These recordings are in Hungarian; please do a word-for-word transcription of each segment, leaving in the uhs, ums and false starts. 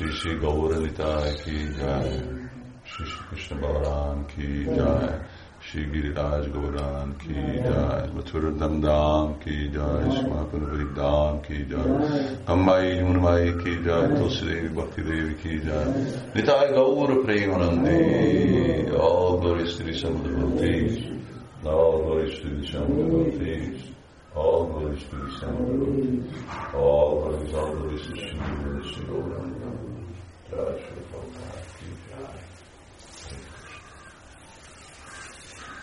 श्री श्री गौरनिताय की जय, श्री श्री कृष्ण भगवान की जय, श्री गिरिराज गौरान की जय, मथुरदम धाम की जय, समापन वृद्धाम की जय, अम्बाई यमुनबाई की जय, तुलसी देवी भक्ति देवी की जय, निताय गौर प्रेमानंदे, all glories to the Son of the Devotees, all glories to the Son of the Devotees. All glories to the Son of the Devotees. All glories, all glories to the Son of the Devotees. All glories, all glories to the Son of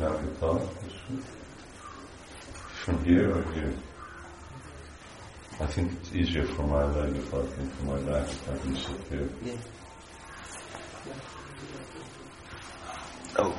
Now we thought from here or here? I think it's easier for my leg if I can, for my back, if I can sit here. Yeah. Oh.